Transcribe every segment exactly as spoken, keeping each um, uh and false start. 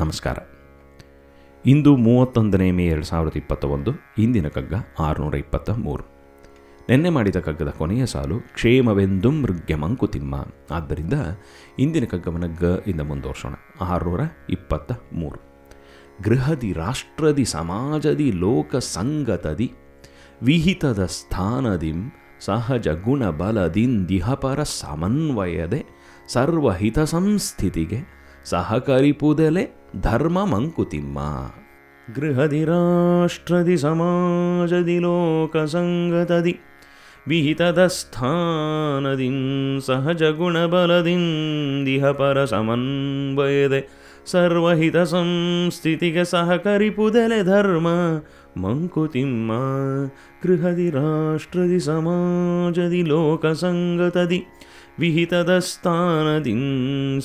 ನಮಸ್ಕಾರ. ಇಂದು ಮೂವತ್ತೊಂದನೇ ಮೇ ಎರಡು ಸಾವಿರದ ಇಪ್ಪತ್ತ ಒಂದು. ಇಂದಿನ ಕಗ್ಗ ಆರುನೂರ ಇಪ್ಪತ್ತ ಮೂರು. ನಿನ್ನೆ ಮಾಡಿದ ಕಗ್ಗದ ಕೊನೆಯ ಸಾಲು ಕ್ಷೇಮವೆಂದು ಮೃಗ್ಯಮಂಕುತಿಮ್ಮ. ಆದ್ದರಿಂದ ಇಂದಿನ ಕಗ್ಗವನ್ನು ಗ ಇಂದ ಮುಂದುವರ್ಸೋಣ. ಆರುನೂರ ಇಪ್ಪತ್ತ ಮೂರು. ಗೃಹದಿ ರಾಷ್ಟ್ರದಿ ಸಮಾಜದಿ ಲೋಕ ಸಂಗತದಿ ವಿಹಿತದ ಸ್ಥಾನದಿಂ ಸಹಜ ಗುಣ ಬಲದಿಂದಿಹಪರ ಸಮನ್ವಯದೆ ಸರ್ವಹಿತ ಸಂಸ್ಥಿತಿಗೆ ಸಹಕರಿಪುದಲೆ ಧರ್ಮ ಮಂಕುತಿಮ್ಮ. ಗೃಹದಿ ರಾಷ್ಟ್ರದಿ ಸಮಾಜದಿ ಲೋಕ ಸಂಗತದಿ ವಿಹಿತದ ಸ್ಥಾನದಿಂ ಸಹಜ ಗುಣ ಬಲದಿಂದಿಹಪರ ಸಮನ್ವಯದೆ ಸರ್ವಹಿತ ಸಂಸ್ಥಿತಿಗೆ ಸಹಕರಿಪುದಲೆ ಧರ್ಮ ಮಂಕುತಿಮ್ಮ. ಗೃಹದಿ ರಾಷ್ಟ್ರದಿ ಸಮಾಜದಿ ಲೋಕ ಸಂಗತದಿ ವಿಹಿತದ ಸ್ಥಾನದಿಂ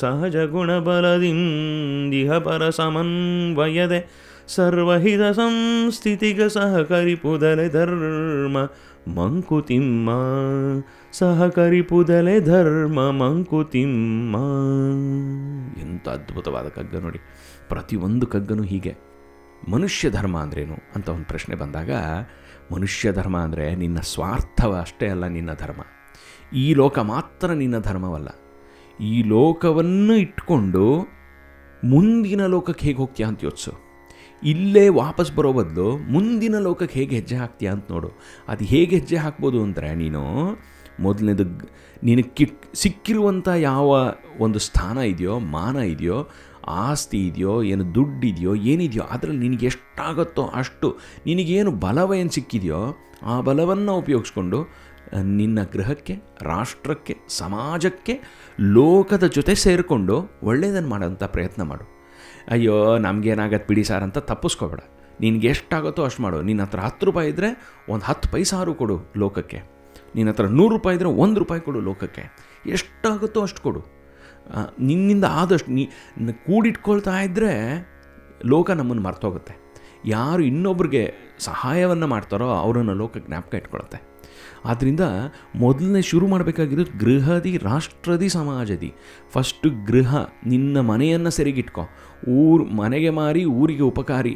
ಸಹಜ ಗುಣಬಲದಿಂ ದಿಹ ಪರ ಸಮನ್ವಯದೆ ಸರ್ವಹಿತ ಸಂಸ್ಥಿತಿಗೆ ಸಹಕರಿಪುದಲೆ ಧರ್ಮ ಮಂಕುತಿಮ್ಮ. ಸಹಕರಿಪುದಲೆ ಧರ್ಮ ಮಂಕುತಿಮ್ಮ. ಎಂಥ ಅದ್ಭುತವಾದ ಕಗ್ಗ ನೋಡಿ. ಪ್ರತಿಯೊಂದು ಕಗ್ಗನೂ ಹೀಗೆ. ಮನುಷ್ಯ ಧರ್ಮ ಅಂದ್ರೇನು ಅಂತ ಒಂದು ಪ್ರಶ್ನೆ ಬಂದಾಗ, ಮನುಷ್ಯ ಧರ್ಮ ಅಂದರೆ ನಿನ್ನ ಸ್ವಾರ್ಥವ ಅಷ್ಟೇ ಅಲ್ಲ ನಿನ್ನ ಧರ್ಮ. ಈ ಲೋಕ ಮಾತ್ರ ನಿನ್ನ ಧರ್ಮವಲ್ಲ. ಈ ಲೋಕವನ್ನು ಇಟ್ಕೊಂಡು ಮುಂದಿನ ಲೋಕಕ್ಕೆ ಹೇಗೆ ಹೋಗ್ತೀಯಾ ಅಂತ ಯೋಚಿಸು. ಇಲ್ಲೇ ವಾಪಸ್ ಬರೋ ಬದಲು ಮುಂದಿನ ಲೋಕಕ್ಕೆ ಹೇಗೆ ಹೆಜ್ಜೆ ಹಾಕ್ತೀಯಾ ಅಂತ ನೋಡು. ಅದು ಹೇಗೆ ಹೆಜ್ಜೆ ಹಾಕ್ಬೋದು ಅಂದರೆ, ನೀನು ಮೊದಲನೇದು ನಿನಗೆ ಕಿಕ್ ಸಿಕ್ಕಿರುವಂಥ ಯಾವ ಒಂದು ಸ್ಥಾನ ಇದೆಯೋ, ಮಾನ ಇದೆಯೋ, ಆಸ್ತಿ ಇದೆಯೋ, ಏನು ದುಡ್ಡಿದೆಯೋ, ಏನಿದೆಯೋ, ಅದರಲ್ಲಿ ನಿನಗೆ ಎಷ್ಟಾಗುತ್ತೋ ಅಷ್ಟು, ನಿನಗೇನು ಬಲವೇನು ಸಿಕ್ಕಿದೆಯೋ ಆ ಬಲವನ್ನು ಉಪಯೋಗಿಸ್ಕೊಂಡು ನಿನ್ನ ಗೃಹಕ್ಕೆ, ರಾಷ್ಟ್ರಕ್ಕೆ, ಸಮಾಜಕ್ಕೆ, ಲೋಕದ ಜೊತೆ ಸೇರಿಕೊಂಡು ಒಳ್ಳೆಯದನ್ನು ಮಾಡೋಂಥ ಪ್ರಯತ್ನ ಮಾಡು. ಅಯ್ಯೋ ನಮಗೇನಾಗತ್ತೆ ಬಿಡಿ ಸಾರ್ ಅಂತ ತಪ್ಪಿಸ್ಕೋಬೇಡ. ನಿನಗೆ ಎಷ್ಟಾಗುತ್ತೋ ಅಷ್ಟು ಮಾಡು. ನಿನ್ನ ಹತ್ರ ಹತ್ತು ರೂಪಾಯಿ ಇದ್ದರೆ ಒಂದು ಹತ್ತು ಪೈಸಾರು ಕೊಡು ಲೋಕಕ್ಕೆ. ನಿನ್ನ ಹತ್ರ ನೂರು ರೂಪಾಯಿ ಇದ್ದರೆ ಒಂದು ರೂಪಾಯಿ ಕೊಡು ಲೋಕಕ್ಕೆ. ಎಷ್ಟಾಗುತ್ತೋ ಅಷ್ಟು ಕೊಡು. ನಿನ್ನಿಂದ ಆದಷ್ಟು ನೀ ಕೂಡಿಟ್ಕೊಳ್ತಾ ಇದ್ದರೆ ಲೋಕ ನಮ್ಮನ್ನು ಮರ್ತೋಗುತ್ತೆ. ಯಾರು ಇನ್ನೊಬ್ರಿಗೆ ಸಹಾಯವನ್ನು ಮಾಡ್ತಾರೋ ಅವರನ್ನು ಲೋಕ ಜ್ಞಾಪಕ ಇಟ್ಕೊಳುತ್ತೆ. ಆದ್ದರಿಂದ ಮೊದಲನೇ ಶುರು ಮಾಡಬೇಕಾಗಿರೋದು ಗೃಹದಿ ರಾಷ್ಟ್ರದಿ ಸಮಾಜದಿ. ಫಸ್ಟು ಗೃಹ, ನಿನ್ನ ಮನೆಯನ್ನು ಸೆರೆಗಿಟ್ಕೊ. ಊರು ಮನೆಗೆ ಮಾರಿ ಊರಿಗೆ ಉಪಕಾರಿ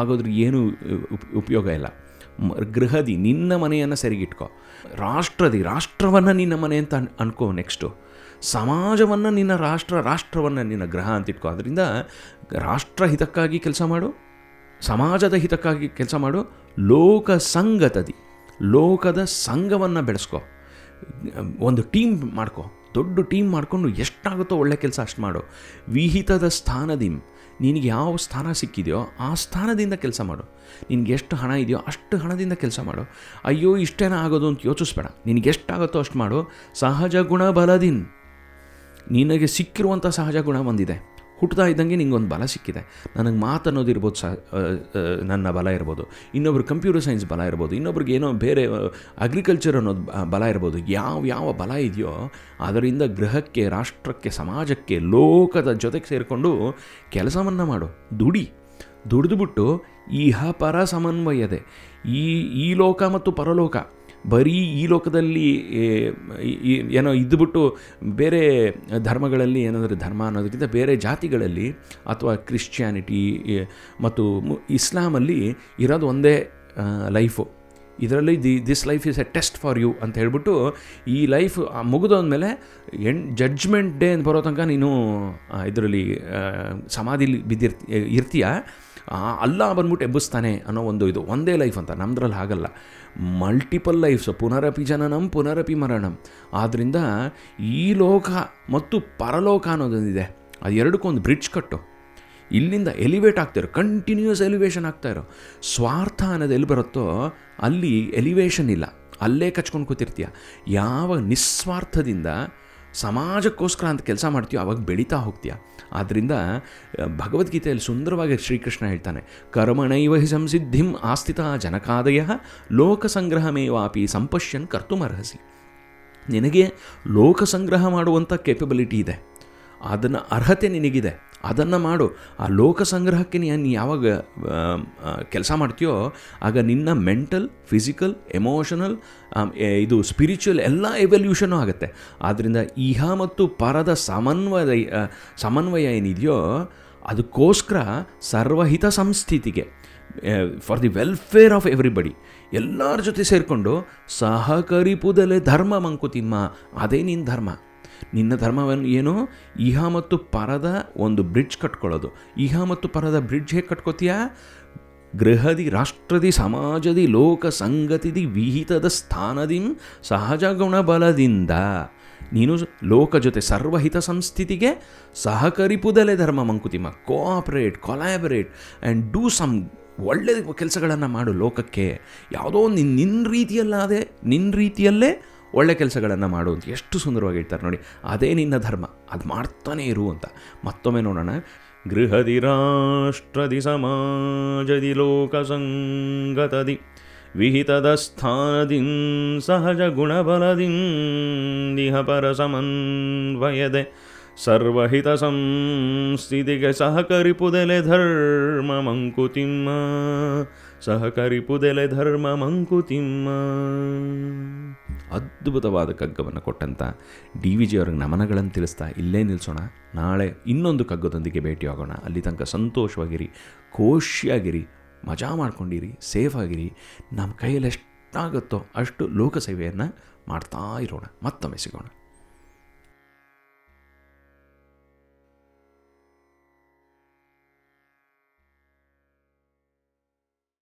ಆಗೋದ್ರ ಏನೂ ಉಪಯೋಗ ಇಲ್ಲ. ಗೃಹದಿ ನಿನ್ನ ಮನೆಯನ್ನು ಸೆರೆಗಿಟ್ಕೊ. ರಾಷ್ಟ್ರದಿ ರಾಷ್ಟ್ರವನ್ನು ನಿನ್ನ ಮನೆ ಅಂತ ಅನ್ ಅನ್ಕೋ ನೆಕ್ಸ್ಟು ಸಮಾಜವನ್ನು ನಿನ್ನ ರಾಷ್ಟ್ರ, ರಾಷ್ಟ್ರವನ್ನು ನಿನ್ನ ಗೃಹ ಅಂತ ಇಟ್ಕೋ. ಅದರಿಂದ ರಾಷ್ಟ್ರ ಹಿತಕ್ಕಾಗಿ ಕೆಲಸ ಮಾಡು, ಸಮಾಜದ ಹಿತಕ್ಕಾಗಿ ಕೆಲಸ ಮಾಡು, ಲೋಕ ಸಂಗತದಿ, ಲೋಕದ ಸಂಘವನ್ನು ಬೆಳೆಸ್ಕೊ. ಒಂದು ಟೀಮ್ ಮಾಡ್ಕೊ, ದೊಡ್ಡ ಟೀಮ್ ಮಾಡಿಕೊಂಡು ಎಷ್ಟಾಗುತ್ತೋ ಒಳ್ಳೆ ಕೆಲಸ ಅಷ್ಟು ಮಾಡು. ವಿಹಿತದ ಸ್ಥಾನದಿಂದ, ನಿನಗೆ ಯಾವ ಸ್ಥಾನ ಸಿಕ್ಕಿದೆಯೋ ಆ ಸ್ಥಾನದಿಂದ ಕೆಲಸ ಮಾಡು. ನಿನಗೆ ಎಷ್ಟು ಹಣ ಇದೆಯೋ ಅಷ್ಟು ಹಣದಿಂದ ಕೆಲಸ ಮಾಡು. ಅಯ್ಯೋ ಇಷ್ಟೇನ ಆಗೋದು ಅಂತ ಯೋಚಿಸ್ಬೇಡ. ನಿನಗೆ ಎಷ್ಟಾಗುತ್ತೋ ಅಷ್ಟು ಮಾಡು. ಸಹಜ ಗುಣ ಬಲದಿನ್, ನಿನಗೆ ಸಿಕ್ಕಿರುವಂಥ ಸಹಜ ಗುಣ ಒಂದಿದೆ. ಹುಟ್ಟುತ್ತಾ ಇದ್ದಂಗೆ ನಿಂಗೊಂದು ಬಲ ಸಿಕ್ಕಿದೆ. ನನಗೆ ಮಾತನ್ನೋದು ಇರ್ಬೋದು, ಸಹ ನನ್ನ ಬಲ ಇರ್ಬೋದು, ಇನ್ನೊಬ್ರು ಕಂಪ್ಯೂಟರ್ ಸೈನ್ಸ್ ಬಲ ಇರ್ಬೋದು, ಇನ್ನೊಬ್ರಿಗೆ ಏನೋ ಬೇರೆ ಅಗ್ರಿಕಲ್ಚರ್ ಅನ್ನೋದು ಬಲ ಇರ್ಬೋದು. ಯಾವ ಯಾವ ಬಲ ಇದೆಯೋ ಅದರಿಂದ ಗೃಹಕ್ಕೆ, ರಾಷ್ಟ್ರಕ್ಕೆ, ಸಮಾಜಕ್ಕೆ, ಲೋಕದ ಜೊತೆಗೆ ಸೇರಿಕೊಂಡು ಕೆಲಸವನ್ನು ಮಾಡು. ದುಡಿ. ದುಡಿದುಬಿಟ್ಟು ಇಹ ಪರ ಸಮನ್ವಯದೆ, ಈ ಈ ಲೋಕ ಮತ್ತು ಪರಲೋಕ, ಬರೀ ಈ ಲೋಕದಲ್ಲಿ ಏನೋ ಇದ್ದುಬಿಟ್ಟು ಬೇರೆ ಧರ್ಮಗಳಲ್ಲಿ ಏನಾದರೂ ಧರ್ಮ ಅನ್ನೋದಕ್ಕಿಂತ ಬೇರೆ ಜಾತಿಗಳಲ್ಲಿ ಅಥವಾ ಕ್ರಿಶ್ಚಿಯಾನಿಟಿ ಮತ್ತು ಇಸ್ಲಾಮಲ್ಲಿ ಇರೋದು ಒಂದೇ ಲೈಫು. ಇದರಲ್ಲಿ the this life is a test for you ಅಂತ ಹೇಳ್ಬಿಟ್ಟು ಈ ಲೈಫ್ ಮುಗಿದೋದ್ಮೇಲೆ ಎಂಡ್ ಜಡ್ಜ್ಮೆಂಟ್ ಡೇ ಅಂತ ಬರೋ ತನಕ ನೀನು ಇದರಲ್ಲಿ ಸಮಾಧಿಲಿ ಬಿದ್ದಿರ್ತಿ ಇರ್ತೀಯ ಅಲ್ಲ ಬಂದ್ಬಿಟ್ಟು ಎಬ್ಬಿಸ್ತಾನೆ ಅನ್ನೋ ಒಂದು ಇದು ಒಂದೇ ಲೈಫ್ ಅಂತ. ನಮ್ಮದ್ರಲ್ಲಿ ಹಾಗಲ್ಲ, ಮಲ್ಟಿಪಲ್ ಲೈಫ್ಸ್. ಪುನರಪಿ ಜನನಂ ಪುನರಪಿ ಮರಣಂ. ಆದ್ದರಿಂದ ಈ ಲೋಕ ಮತ್ತು ಪರಲೋಕ ಅನ್ನೋದೊಂದಿದೆ, ಅದು ಎರಡಕ್ಕೊಂದು ಬ್ರಿಡ್ಜ್ ಕಟ್ಟು. ಇಲ್ಲಿಂದ ಎಲಿವೇಟ್ ಆಗ್ತಾಯಿರೋ, ಕಂಟಿನ್ಯೂಸ್ ಎಲಿವೇಷನ್ ಆಗ್ತಾಯಿರೋ. ಸ್ವಾರ್ಥ ಅನ್ನೋದು ಎಲ್ಲಿ ಬರುತ್ತೋ ಅಲ್ಲಿ ಎಲಿವೇಷನ್ ಇಲ್ಲ, ಅಲ್ಲೇ ಕಚ್ಕೊಂಡು ಕೂತಿರ್ತೀಯ. ಯಾವ ನಿಸ್ವಾರ್ಥದಿಂದ ಸಮಾಜಕ್ಕೋಸ್ಕರ ಅಂತ ಕೆಲಸ ಮಾಡ್ತೀಯೋ ಅವಾಗ ಬೆಳೀತಾ ಹೋಗ್ತೀಯ. ಆದ್ದರಿಂದ ಭಗವದ್ಗೀತೆಯಲ್ಲಿ ಸುಂದರವಾಗಿ ಶ್ರೀಕೃಷ್ಣ ಹೇಳ್ತಾನೆ, ಕರ್ಮಣೈವ ಹಿ ಸಂಸಿದ್ಧಿಂ ಆಸ್ಥಿತ ಜನಕಾದಯಃ ಲೋಕಸಂಗ್ರಹಮೇವಾಪಿ ಸಂಪಶ್ಯನ್ ಕರ್ತುಮರ್ಹಸಿ. ನಿನಗೆ ಲೋಕ ಸಂಗ್ರಹ ಮಾಡುವಂಥ ಕೇಪಬಿಲಿಟಿ ಇದೆ, ಅದನ್ನು ಅರ್ಹತೆ ನಿನಗಿದೆ, ಅದನ್ನು ಮಾಡು. ಆ ಲೋಕ ಸಂಗ್ರಹಕ್ಕೆ ನೀನು ಯಾವಾಗ ಕೆಲಸ ಮಾಡ್ತೀಯೋ ಆಗ ನಿನ್ನ ಮೆಂಟಲ್, ಫಿಸಿಕಲ್, ಎಮೋಷನಲ್, ಇದು ಸ್ಪಿರಿಚುವಲ್ ಎಲ್ಲ ಎವಲ್ಯೂಷನೂ ಆಗುತ್ತೆ. ಆದ್ದರಿಂದ ಇಹ ಮತ್ತು ಪರದ ಸಮನ್ವಯ ಸಮನ್ವಯ ಏನಿದೆಯೋ ಅದಕ್ಕೋಸ್ಕರ ಸರ್ವಹಿತ ಸಂಸ್ಥಿತಿಗೆ, for the welfare of everybody, ಎಲ್ಲರ ಜೊತೆ ಸೇರಿಕೊಂಡು ಸಹಕರಿಪುದಲೇ ಧರ್ಮ ಮಂಕುತಿಮ್ಮ. ಅದೇ ನಿನ್ನ ಧರ್ಮ. ನಿನ್ನ ಧರ್ಮವನ್ನು ಏನು? ಇಹ ಮತ್ತು ಪರದ ಒಂದು ಬ್ರಿಡ್ಜ್ ಕಟ್ಕೊಳ್ಳೋದು. ಇಹ ಮತ್ತು ಪರದ ಬ್ರಿಡ್ಜ್ ಹೇಗೆ ಕಟ್ಕೋತೀಯಾ? ಗೃಹದಿ ರಾಷ್ಟ್ರದಿ ಸಮಾಜದಿ ಲೋಕ ಸಂಗತಿದಿ ವಿಹಿತದ ಸ್ಥಾನದಿ ಸಹಜ ಗುಣಬಲದಿಂದ ನೀನು ಲೋಕ ಜೊತೆ ಸರ್ವಹಿತ ಸಂಸ್ಥಿತಿಗೆ ಸಹಕರಿಪುದಲೇ ಧರ್ಮ Mankutimma. Cooperate, collaborate and do some. ಒಳ್ಳೆ ಕೆಲಸಗಳನ್ನು ಮಾಡು ಲೋಕಕ್ಕೆ. ಯಾವುದೋ ನಿನ್ನ ನಿನ್ನ ರೀತಿಯಲ್ಲಾದೆ ನಿನ್ನ ರೀತಿಯಲ್ಲೇ ಒಳ್ಳೆ ಕೆಲಸಗಳನ್ನು ಮಾಡು ಅಂತ ಎಷ್ಟು ಸುಂದರವಾಗಿ ಹೇಳ್ತಾರೆ ನೋಡಿ. ಅದೇ ನಿನ್ನ ಧರ್ಮ, ಅದು ಮಾಡ್ತಾನೇ ಇರು ಅಂತ. ಮತ್ತೊಮ್ಮೆ ನೋಡೋಣ. ಗೃಹದಿ ರಾಷ್ಟ್ರದಿ ಸಮಾಜದಿ ಲೋಕಸಂಗತದಿ ವಿಹಿತದ ಸ್ಥಾನದಿ ಸಹಜ ಗುಣಬಲದಿ ಇಹ ಪರ ಸಮನ್ವಯದೆ ಸರ್ವಹಿತ ಸಂಸ್ಥಿತಿಗೆ ಸಹಕರಿಪುದಲೆ ಧರ್ಮ ಮಂಕುತಿಮ್ಮ, ಸಹಕರಿಪುದಲೆ ಧರ್ಮ ಮಂಕುತಿಮ್ಮ. ಅದ್ಭುತವಾದ ಕಗ್ಗವನ್ನು ಕೊಟ್ಟಂಥ ಡಿ ವಿ ಜಿ ಅವ್ರಿಗೆ ನಮನಗಳನ್ನು ತಿಳಿಸ್ತಾ ಇಲ್ಲೇ ನಿಲ್ಲಿಸೋಣ. ನಾಳೆ ಇನ್ನೊಂದು ಕಗ್ಗದೊಂದಿಗೆ ಭೇಟಿಯಾಗೋಣ. ಅಲ್ಲಿ ತನಕ ಸಂತೋಷವಾಗಿರಿ, ಖುಷಿಯಾಗಿರಿ, ಮಜಾ ಮಾಡ್ಕೊಂಡಿರಿ, ಸೇಫಾಗಿರಿ. ನಮ್ಮ ಕೈಯಲ್ಲಿ ಎಷ್ಟಾಗುತ್ತೋ ಅಷ್ಟು ಲೋಕಸೇವೆಯನ್ನು ಮಾಡ್ತಾ ಇರೋಣ. ಮತ್ತೊಮ್ಮೆ ಸಿಗೋಣ.